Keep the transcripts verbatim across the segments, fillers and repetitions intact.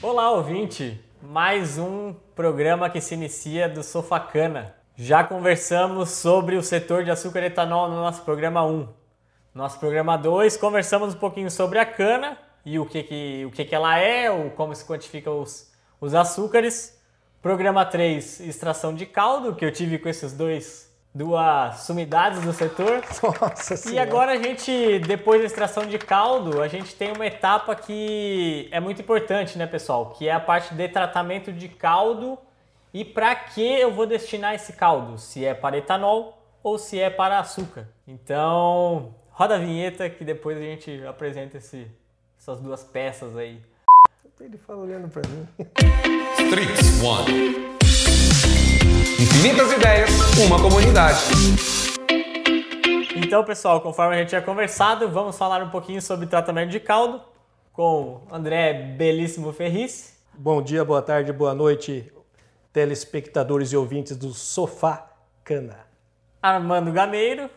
Olá, ouvinte! Mais um programa que se inicia do Sofacana. Já conversamos sobre o setor de açúcar e etanol no nosso programa um. Nosso programa dois, conversamos um pouquinho sobre a cana e o que, que, o que, que ela é, ou como se quantifica os, os açúcares. Programa três, extração de caldo, que eu tive com esses dois, duas sumidades do setor. Nossa Senhora. E agora a gente, depois da extração de caldo, a gente tem uma etapa que é muito importante, né, pessoal? Que é a parte de tratamento de caldo. E para que eu vou destinar esse caldo? Se é para etanol ou se é para açúcar? Então, roda a vinheta que depois a gente apresenta esse, essas duas peças aí. Ele fala olhando para mim. Strix One. Infinitas ideias, uma comunidade. Então, pessoal, conforme a gente já conversado, vamos falar um pouquinho sobre tratamento de caldo com André Belíssimo Ferris. Bom dia, boa tarde, boa noite, telespectadores e ouvintes do Sofacana. Armando Gameiro.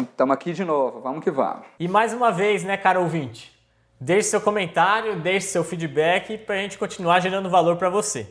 Estamos aqui de novo, vamos que vamos. E mais uma vez, né, cara ouvinte? Deixe seu comentário, deixe seu feedback para a gente continuar gerando valor para você.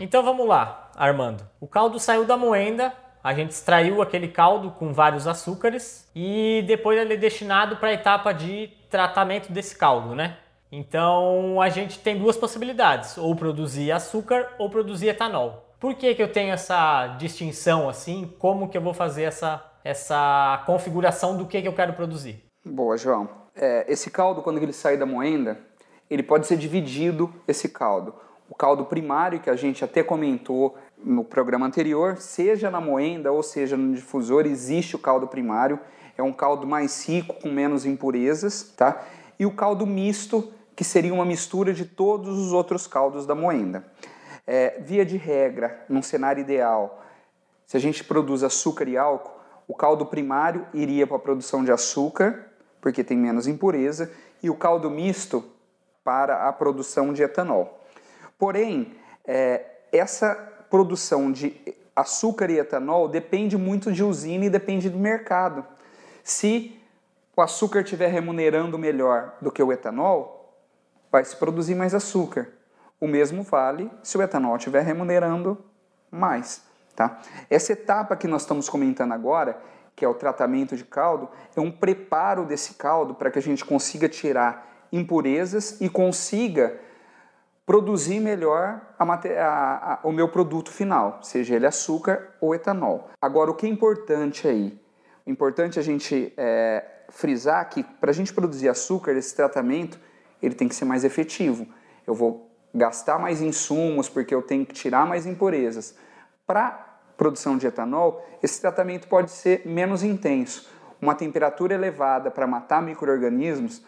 Então vamos lá, Armando. O caldo saiu da moenda, a gente extraiu aquele caldo com vários açúcares e depois ele é destinado para a etapa de tratamento desse caldo, né? Então a gente tem duas possibilidades, ou produzir açúcar ou produzir etanol. Por que que eu tenho essa distinção assim? Como que eu vou fazer essa, essa configuração do que que eu quero produzir? Boa, João. É, esse caldo, quando ele sai da moenda, ele pode ser dividido, esse caldo. O caldo primário, que a gente até comentou no programa anterior, seja na moenda ou seja no difusor, existe o caldo primário. É um caldo mais rico, com menos impurezas, tá? E o caldo misto, que seria uma mistura de todos os outros caldos da moenda. É, via de regra, num cenário ideal, se a gente produz açúcar e álcool, o caldo primário iria para a produção de açúcar, porque tem menos impureza, e o caldo misto para a produção de etanol. Porém, é, essa produção de açúcar e etanol depende muito de usina e depende do mercado. Se o açúcar estiver remunerando melhor do que o etanol, vai se produzir mais açúcar. O mesmo vale se o etanol estiver remunerando mais, tá? Essa etapa que nós estamos comentando agora, que é o tratamento de caldo, é um preparo desse caldo para que a gente consiga tirar impurezas e consiga produzir melhor a mate... a... A... o meu produto final, seja ele açúcar ou etanol. Agora, o que é importante aí? O importante é a gente é, frisar que para a gente produzir açúcar, esse tratamento ele tem que ser mais efetivo. Eu vou gastar mais insumos porque eu tenho que tirar mais impurezas. Para produção de etanol, esse tratamento pode ser menos intenso. Uma temperatura elevada para matar micro-organismos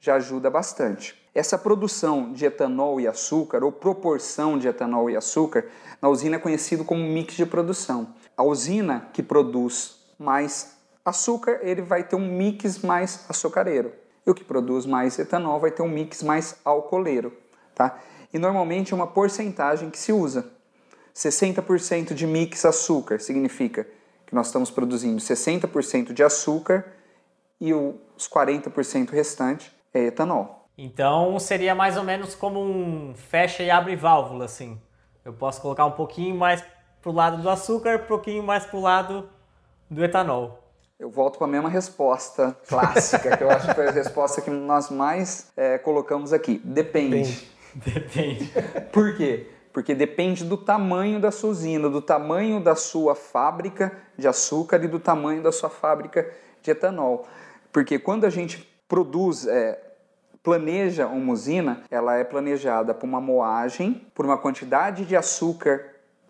já ajuda bastante. Essa produção de etanol e açúcar, ou proporção de etanol e açúcar, na usina é conhecido como mix de produção. A usina que produz mais açúcar, ele vai ter um mix mais açucareiro. E o que produz mais etanol vai ter um mix mais alcooleiro, tá? E normalmente é uma porcentagem que se usa. sessenta por cento de mix açúcar significa que nós estamos produzindo sessenta por cento de açúcar e os quarenta por cento restante é etanol. Então seria mais ou menos como um fecha e abre válvula, assim. Eu posso colocar um pouquinho mais pro lado do açúcar, um pouquinho mais pro lado do etanol. Eu volto para a mesma resposta clássica, que eu acho que foi a resposta que nós mais é, colocamos aqui. Depende. Depende. Depende. Por quê? Porque depende do tamanho da sua usina, do tamanho da sua fábrica de açúcar e do tamanho da sua fábrica de etanol. Porque quando a gente produz, é, planeja uma usina, ela é planejada por uma moagem, por uma quantidade de açúcar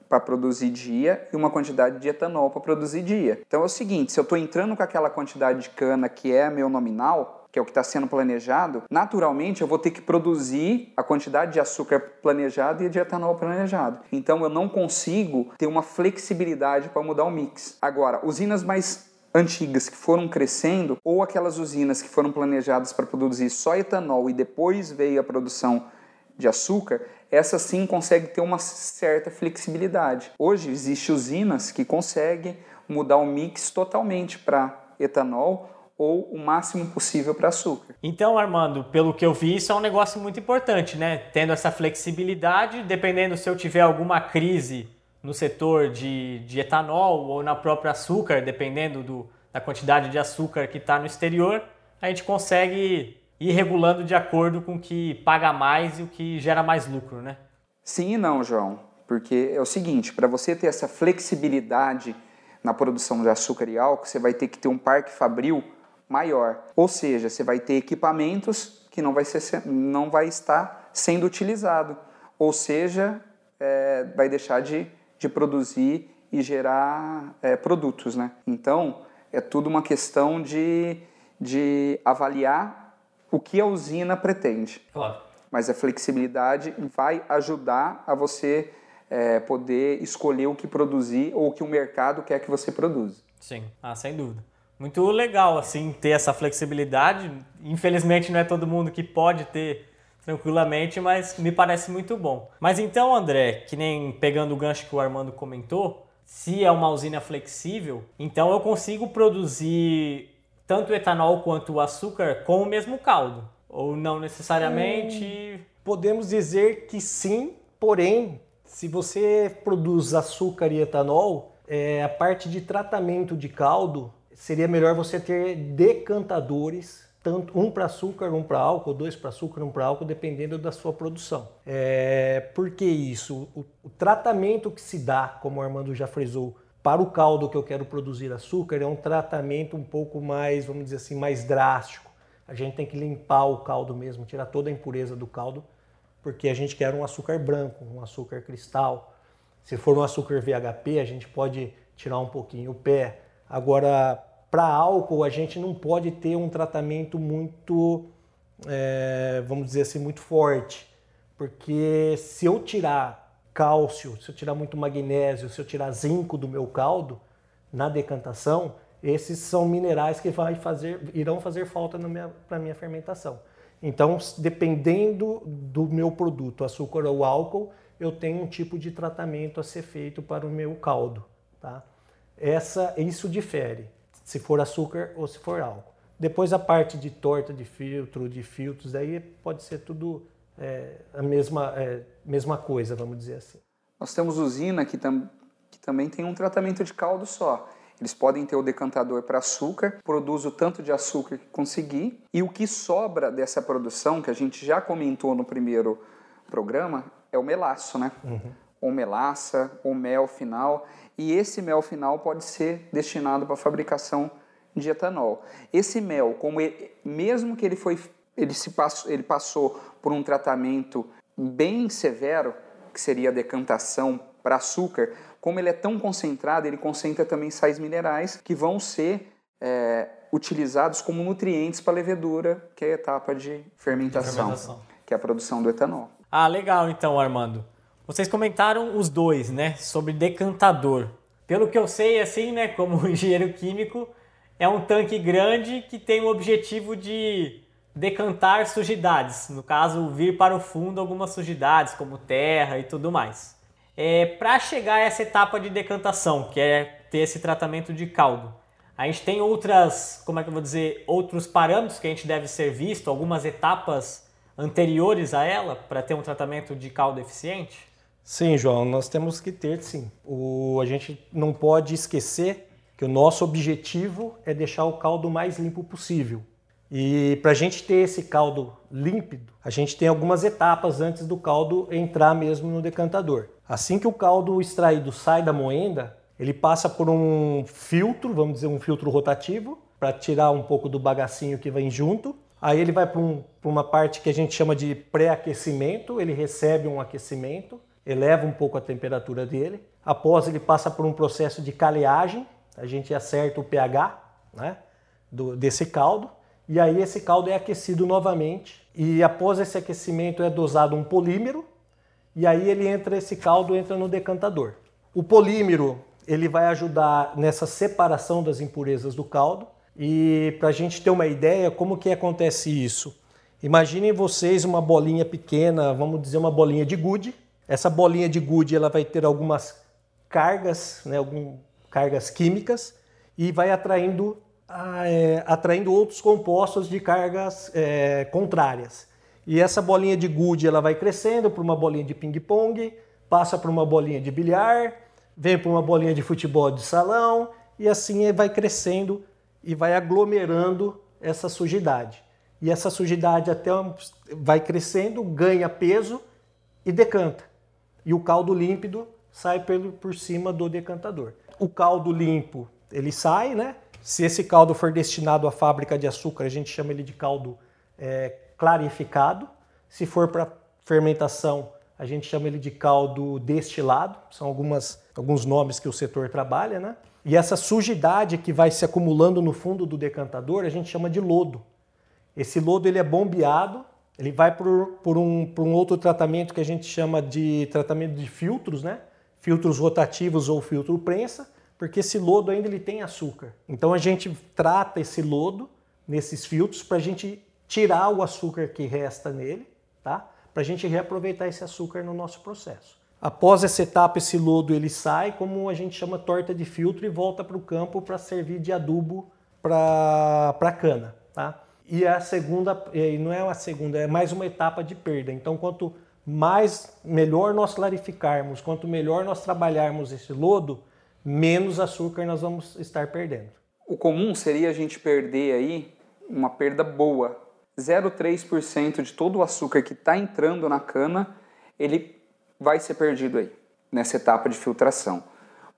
para produzir dia e uma quantidade de etanol para produzir dia. Então é o seguinte, se eu estou entrando com aquela quantidade de cana que é meu nominal, que é o que está sendo planejado, naturalmente eu vou ter que produzir a quantidade de açúcar planejado e de etanol planejado. Então eu não consigo ter uma flexibilidade para mudar o mix. Agora, usinas mais antigas que foram crescendo ou aquelas usinas que foram planejadas para produzir só etanol e depois veio a produção de açúcar, essa sim consegue ter uma certa flexibilidade. Hoje existem usinas que conseguem mudar o mix totalmente para etanol ou o máximo possível para açúcar. Então, Armando, pelo que eu vi, isso é um negócio muito importante, né? Tendo essa flexibilidade, dependendo se eu tiver alguma crise no setor de, de etanol ou na própria açúcar, dependendo do, da quantidade de açúcar que está no exterior, a gente consegue ir regulando de acordo com o que paga mais e o que gera mais lucro, né? Sim e não, João, porque é o seguinte, para você ter essa flexibilidade na produção de açúcar e álcool, você vai ter que ter um parque fabril maior, ou seja, você vai ter equipamentos que não vai, ser, não vai estar sendo utilizado, ou seja, é, vai deixar de, de produzir e gerar é, produtos, né? Então, é tudo uma questão de, de avaliar o que a usina pretende. Claro. Mas a flexibilidade vai ajudar a você é, poder escolher o que produzir ou o que o mercado quer que você produza. Sim, ah, sem dúvida. Muito legal, assim, ter essa flexibilidade. Infelizmente, não é todo mundo que pode ter tranquilamente, mas me parece muito bom. Mas então, André, que nem pegando o gancho que o Armando comentou, se é uma usina flexível, então eu consigo produzir tanto o etanol quanto o açúcar com o mesmo caldo? Ou não necessariamente? Hum, podemos dizer que sim, porém, se você produz açúcar e etanol, é, a parte de tratamento de caldo, seria melhor você ter decantadores, tanto um para açúcar, um para álcool, dois para açúcar, um para álcool, dependendo da sua produção. É, por que isso? O, o tratamento que se dá, como o Armando já frisou, para o caldo que eu quero produzir açúcar, é um tratamento um pouco mais, vamos dizer assim, mais drástico. A gente tem que limpar o caldo mesmo, tirar toda a impureza do caldo, porque a gente quer um açúcar branco, um açúcar cristal. Se for um açúcar V H P, a gente pode tirar um pouquinho o pé. Agora, para álcool, a gente não pode ter um tratamento muito, é, vamos dizer assim, muito forte. Porque se eu tirar cálcio, se eu tirar muito magnésio, se eu tirar zinco do meu caldo, na decantação, esses são minerais que vai fazer, irão fazer falta para a minha, minha fermentação. Então, dependendo do meu produto, açúcar ou álcool, eu tenho um tipo de tratamento a ser feito para o meu caldo, tá? Essa, isso difere, se for açúcar ou se for álcool. Depois a parte de torta, de filtro, de filtros, aí pode ser tudo é, a mesma, é, mesma coisa, vamos dizer assim. Nós temos usina que, tam, que também tem um tratamento de caldo só. Eles podem ter o decantador para açúcar, produz o tanto de açúcar que conseguir, e o que sobra dessa produção, que a gente já comentou no primeiro programa, é o melaço, né? Uhum. Ou melaça, ou mel final, e esse mel final pode ser destinado para a fabricação de etanol. Esse mel, como ele, mesmo que ele, foi, ele, se pass, ele passou por um tratamento bem severo, que seria a decantação para açúcar, como ele é tão concentrado, ele concentra também sais minerais que vão ser é, utilizados como nutrientes para a levedura, que é a etapa de fermentação, de fermentação, que é a produção do etanol. Ah, legal então, Armando. Vocês comentaram os dois, né, sobre decantador. Pelo que eu sei, assim, né, como engenheiro químico, é um tanque grande que tem o objetivo de decantar sujidades. No caso, vir para o fundo algumas sujidades, como terra e tudo mais. É, para chegar a essa etapa de decantação, que é ter esse tratamento de caldo, a gente tem outras, como é que eu vou dizer, outros parâmetros que a gente deve ser visto, algumas etapas anteriores a ela, para ter um tratamento de caldo eficiente? Sim, João, nós temos que ter, sim. O, a gente não pode esquecer que o nosso objetivo é deixar o caldo mais limpo possível. E para a gente ter esse caldo límpido, a gente tem algumas etapas antes do caldo entrar mesmo no decantador. Assim que o caldo extraído sai da moenda, ele passa por um filtro, vamos dizer um filtro rotativo, para tirar um pouco do bagacinho que vem junto. Aí ele vai para um, uma parte que a gente chama de pré-aquecimento, ele recebe um aquecimento, eleva um pouco a temperatura dele. Após ele passa por um processo de caleagem, a gente acerta o pH, né, do, desse caldo, e aí esse caldo é aquecido novamente. E após esse aquecimento é dosado um polímero, e aí ele entra, esse caldo entra no decantador. O polímero ele vai ajudar nessa separação das impurezas do caldo. E para a gente ter uma ideia como que acontece isso, Imaginem vocês uma bolinha pequena, vamos dizer uma bolinha de gude. Essa bolinha de gude ela vai ter algumas cargas, né, algumas cargas químicas e vai atraindo, é, atraindo outros compostos de cargas é, contrárias. E essa bolinha de gude ela vai crescendo para uma bolinha de ping-pong, passa para uma bolinha de bilhar, vem para uma bolinha de futebol de salão e assim vai crescendo e vai aglomerando essa sujidade. E essa sujidade até vai crescendo, ganha peso e decanta. E o caldo límpido sai por cima do decantador. O caldo limpo, ele sai, né? Se esse caldo for destinado à fábrica de açúcar, a gente chama ele de caldo é, clarificado. Se for para fermentação, a gente chama ele de caldo destilado. São algumas, alguns nomes que o setor trabalha, né? E essa sujidade que vai se acumulando no fundo do decantador, a gente chama de lodo. Esse lodo ele é bombeado, ele vai por, por, um, por um outro tratamento que a gente chama de tratamento de filtros, né? Filtros rotativos ou filtro prensa, porque esse lodo ainda ele tem açúcar. Então a gente trata esse lodo nesses filtros para a gente tirar o açúcar que resta nele, tá? Para a gente reaproveitar esse açúcar no nosso processo. Após essa etapa, esse lodo ele sai, como a gente chama torta de filtro, e volta para o campo para servir de adubo para a cana. Tá? E a segunda, não é a segunda, é mais uma etapa de perda. Então, quanto mais melhor nós clarificarmos, quanto melhor nós trabalharmos esse lodo, menos açúcar nós vamos estar perdendo. O comum seria a gente perder aí uma perda boa. zero vírgula três por cento de todo o açúcar que está entrando na cana, ele vai ser perdido aí, nessa etapa de filtração.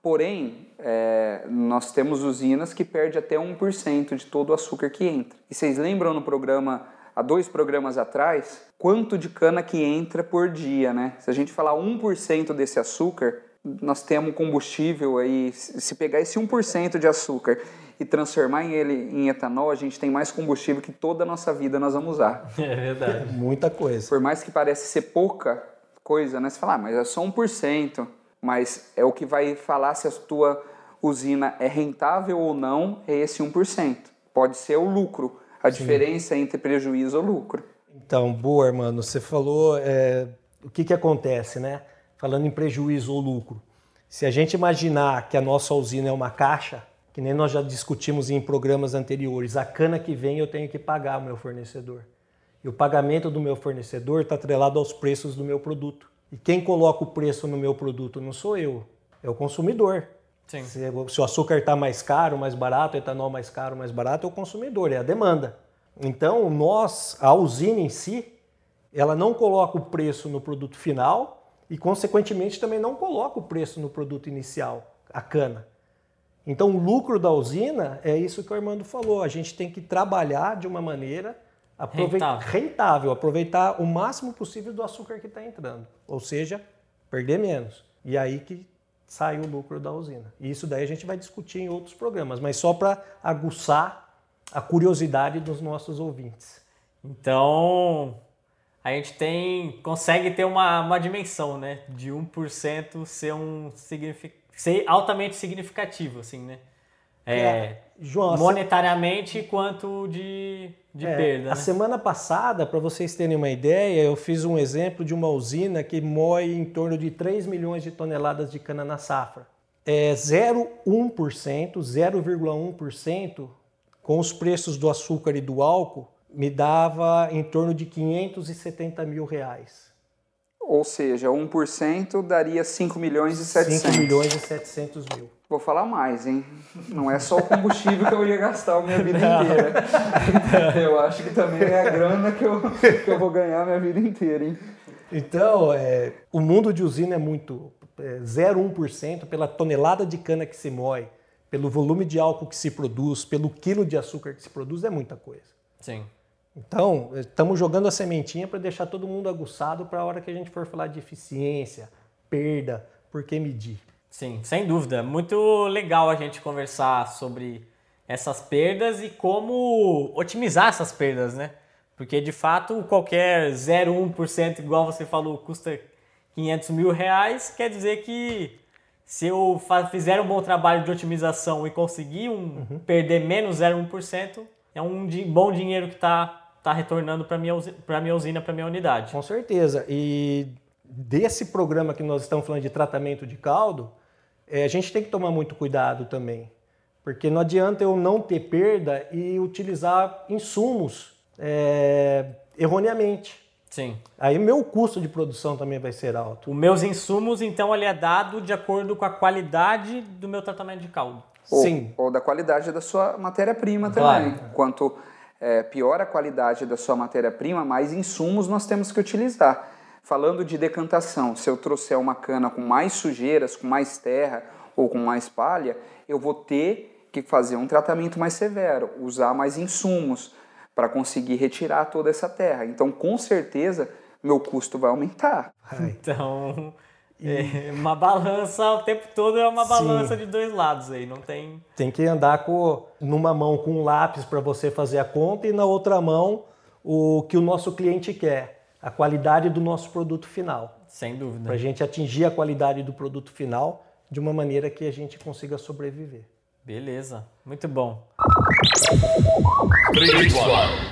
Porém, é, nós temos usinas que perdem até um por cento de todo o açúcar que entra. E vocês lembram no programa, há dois programas atrás, quanto de cana que entra por dia, né? Se a gente falar um por cento desse açúcar, nós temos combustível aí, se pegar esse um por cento de açúcar e transformar ele em etanol, a gente tem mais combustível que toda a nossa vida nós vamos usar. É verdade. Muita coisa. Por mais que pareça ser pouca coisa, né? Você fala, ah, mas é só um por cento, mas é o que vai falar se a tua usina é rentável ou não, é esse um por cento. Pode ser o lucro, a Sim. diferença entre prejuízo ou lucro. Então, boa, Armando, você falou é, o que, que acontece, né? Falando em prejuízo ou lucro. Se a gente imaginar que a nossa usina é uma caixa, que nem nós já discutimos em programas anteriores, a cana que vem eu tenho que pagar ao meu fornecedor. E o pagamento do meu fornecedor está atrelado aos preços do meu produto. E quem coloca o preço no meu produto não sou eu, é o consumidor. Sim. Se, se o açúcar está mais caro, mais barato, o etanol mais caro, mais barato, é o consumidor, é a demanda. Então, nós, a usina em si, ela não coloca o preço no produto final e, consequentemente, também não coloca o preço no produto inicial, a cana. Então, o lucro da usina é isso que o Armando falou. A gente tem que trabalhar de uma maneira... Aproveitar, rentável. rentável, aproveitar o máximo possível do açúcar que está entrando, ou seja, perder menos. E aí que sai o lucro da usina. E isso daí a gente vai discutir em outros programas, mas só para aguçar a curiosidade dos nossos ouvintes. Então, a gente tem, consegue ter uma, uma dimensão, né, de um por cento ser, um, ser altamente significativo, assim, né? É, é, João, monetariamente se... quanto de, de é, perda. A né? semana passada, para vocês terem uma ideia, eu fiz um exemplo de uma usina que moe em torno de três milhões de toneladas de cana na safra. É zero vírgula um por cento, zero vírgula um por cento com os preços do açúcar e do álcool me dava em torno de quinhentos e setenta mil reais. Ou seja, um por cento daria cinco milhões e setecentos mil. cinco milhões e setecentos mil. Vou falar mais, hein? Não é só o combustível que eu ia gastar a minha vida Não. inteira. Eu acho que também é a grana que eu, que eu vou ganhar a minha vida inteira, hein? Então, é, o mundo de usina é muito... É, zero vírgula um por cento pela tonelada de cana que se moe, pelo volume de álcool que se produz, pelo quilo de açúcar que se produz, é muita coisa. Sim. Então, estamos jogando a sementinha para deixar todo mundo aguçado para a hora que a gente for falar de eficiência, perda, por que medir. Sim, sem dúvida. Muito legal a gente conversar sobre essas perdas e como otimizar essas perdas, né? Porque, de fato, qualquer zero vírgula um por cento, igual você falou, custa quinhentos mil reais, quer dizer que se eu fizer um bom trabalho de otimização e conseguir um, uhum. perder menos zero vírgula um por cento, é um bom dinheiro que está tá retornando para minha para minha usina, para minha unidade. Com certeza. E desse programa que nós estamos falando de tratamento de caldo, é, a gente tem que tomar muito cuidado também, porque não adianta eu não ter perda e utilizar insumos é, erroneamente. Sim. Aí o meu custo de produção também vai ser alto. Os meus insumos, então, ele é dado de acordo com a qualidade do meu tratamento de caldo. Ou, Sim. ou da qualidade da sua matéria-prima também. Claro. Quanto é, pior a qualidade da sua matéria-prima, mais insumos nós temos que utilizar. Falando de decantação, se eu trouxer uma cana com mais sujeiras, com mais terra ou com mais palha, eu vou ter que fazer um tratamento mais severo, usar mais insumos para conseguir retirar toda essa terra. Então, com certeza, meu custo vai aumentar. Então, é uma balança o tempo todo, é uma Sim. balança de dois lados aí, não tem... Tem que andar com, numa mão com um lápis para você fazer a conta e na outra mão o que o nosso cliente quer, a qualidade do nosso produto final. Sem dúvida. Para a gente atingir a qualidade do produto final de uma maneira que a gente consiga sobreviver. Beleza, muito bom.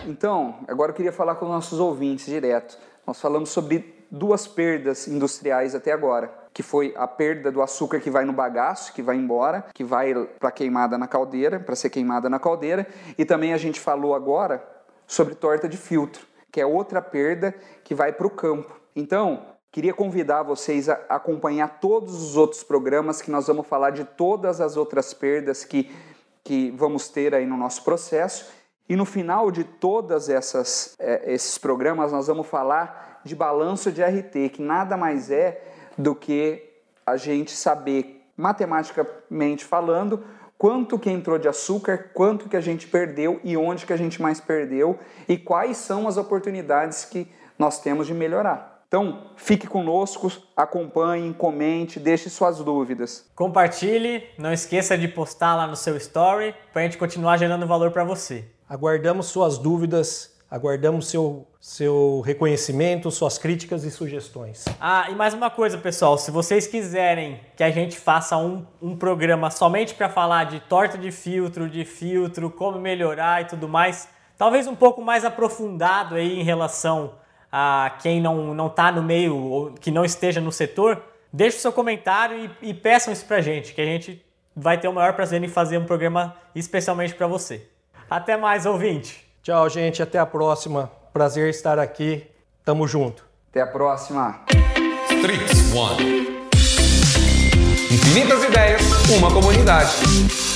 Então, agora eu queria falar com os nossos ouvintes direto. Nós falamos sobre duas perdas industriais até agora, que foi a perda do açúcar que vai no bagaço, que vai embora, que vai para queimada na caldeira, para ser queimada na caldeira, e também a gente falou agora sobre torta de filtro, que é outra perda que vai para o campo. Então, queria convidar vocês a acompanhar todos os outros programas que nós vamos falar de todas as outras perdas que, que vamos ter aí no nosso processo. E no final de todos é, esses programas nós vamos falar de balanço de R T, que nada mais é do que a gente saber, matematicamente falando, quanto que entrou de açúcar, quanto que a gente perdeu e onde que a gente mais perdeu e quais são as oportunidades que nós temos de melhorar. Então, fique conosco, acompanhe, comente, deixe suas dúvidas. Compartilhe, não esqueça de postar lá no seu story para a gente continuar gerando valor para você. Aguardamos suas dúvidas, aguardamos seu, seu reconhecimento, suas críticas e sugestões. Ah, e mais uma coisa, pessoal, se vocês quiserem que a gente faça um, um programa somente para falar de torta de filtro, de filtro, como melhorar e tudo mais, talvez um pouco mais aprofundado aí em relação... a quem não, não tá no meio ou que não esteja no setor, deixe o seu comentário e, e peçam isso pra gente, que a gente vai ter o maior prazer em fazer um programa especialmente para você. Até mais, ouvinte! Tchau, gente. Até a próxima. Prazer estar aqui. Tamo junto. Até a próxima. Strix One. Infinitas ideias, uma comunidade.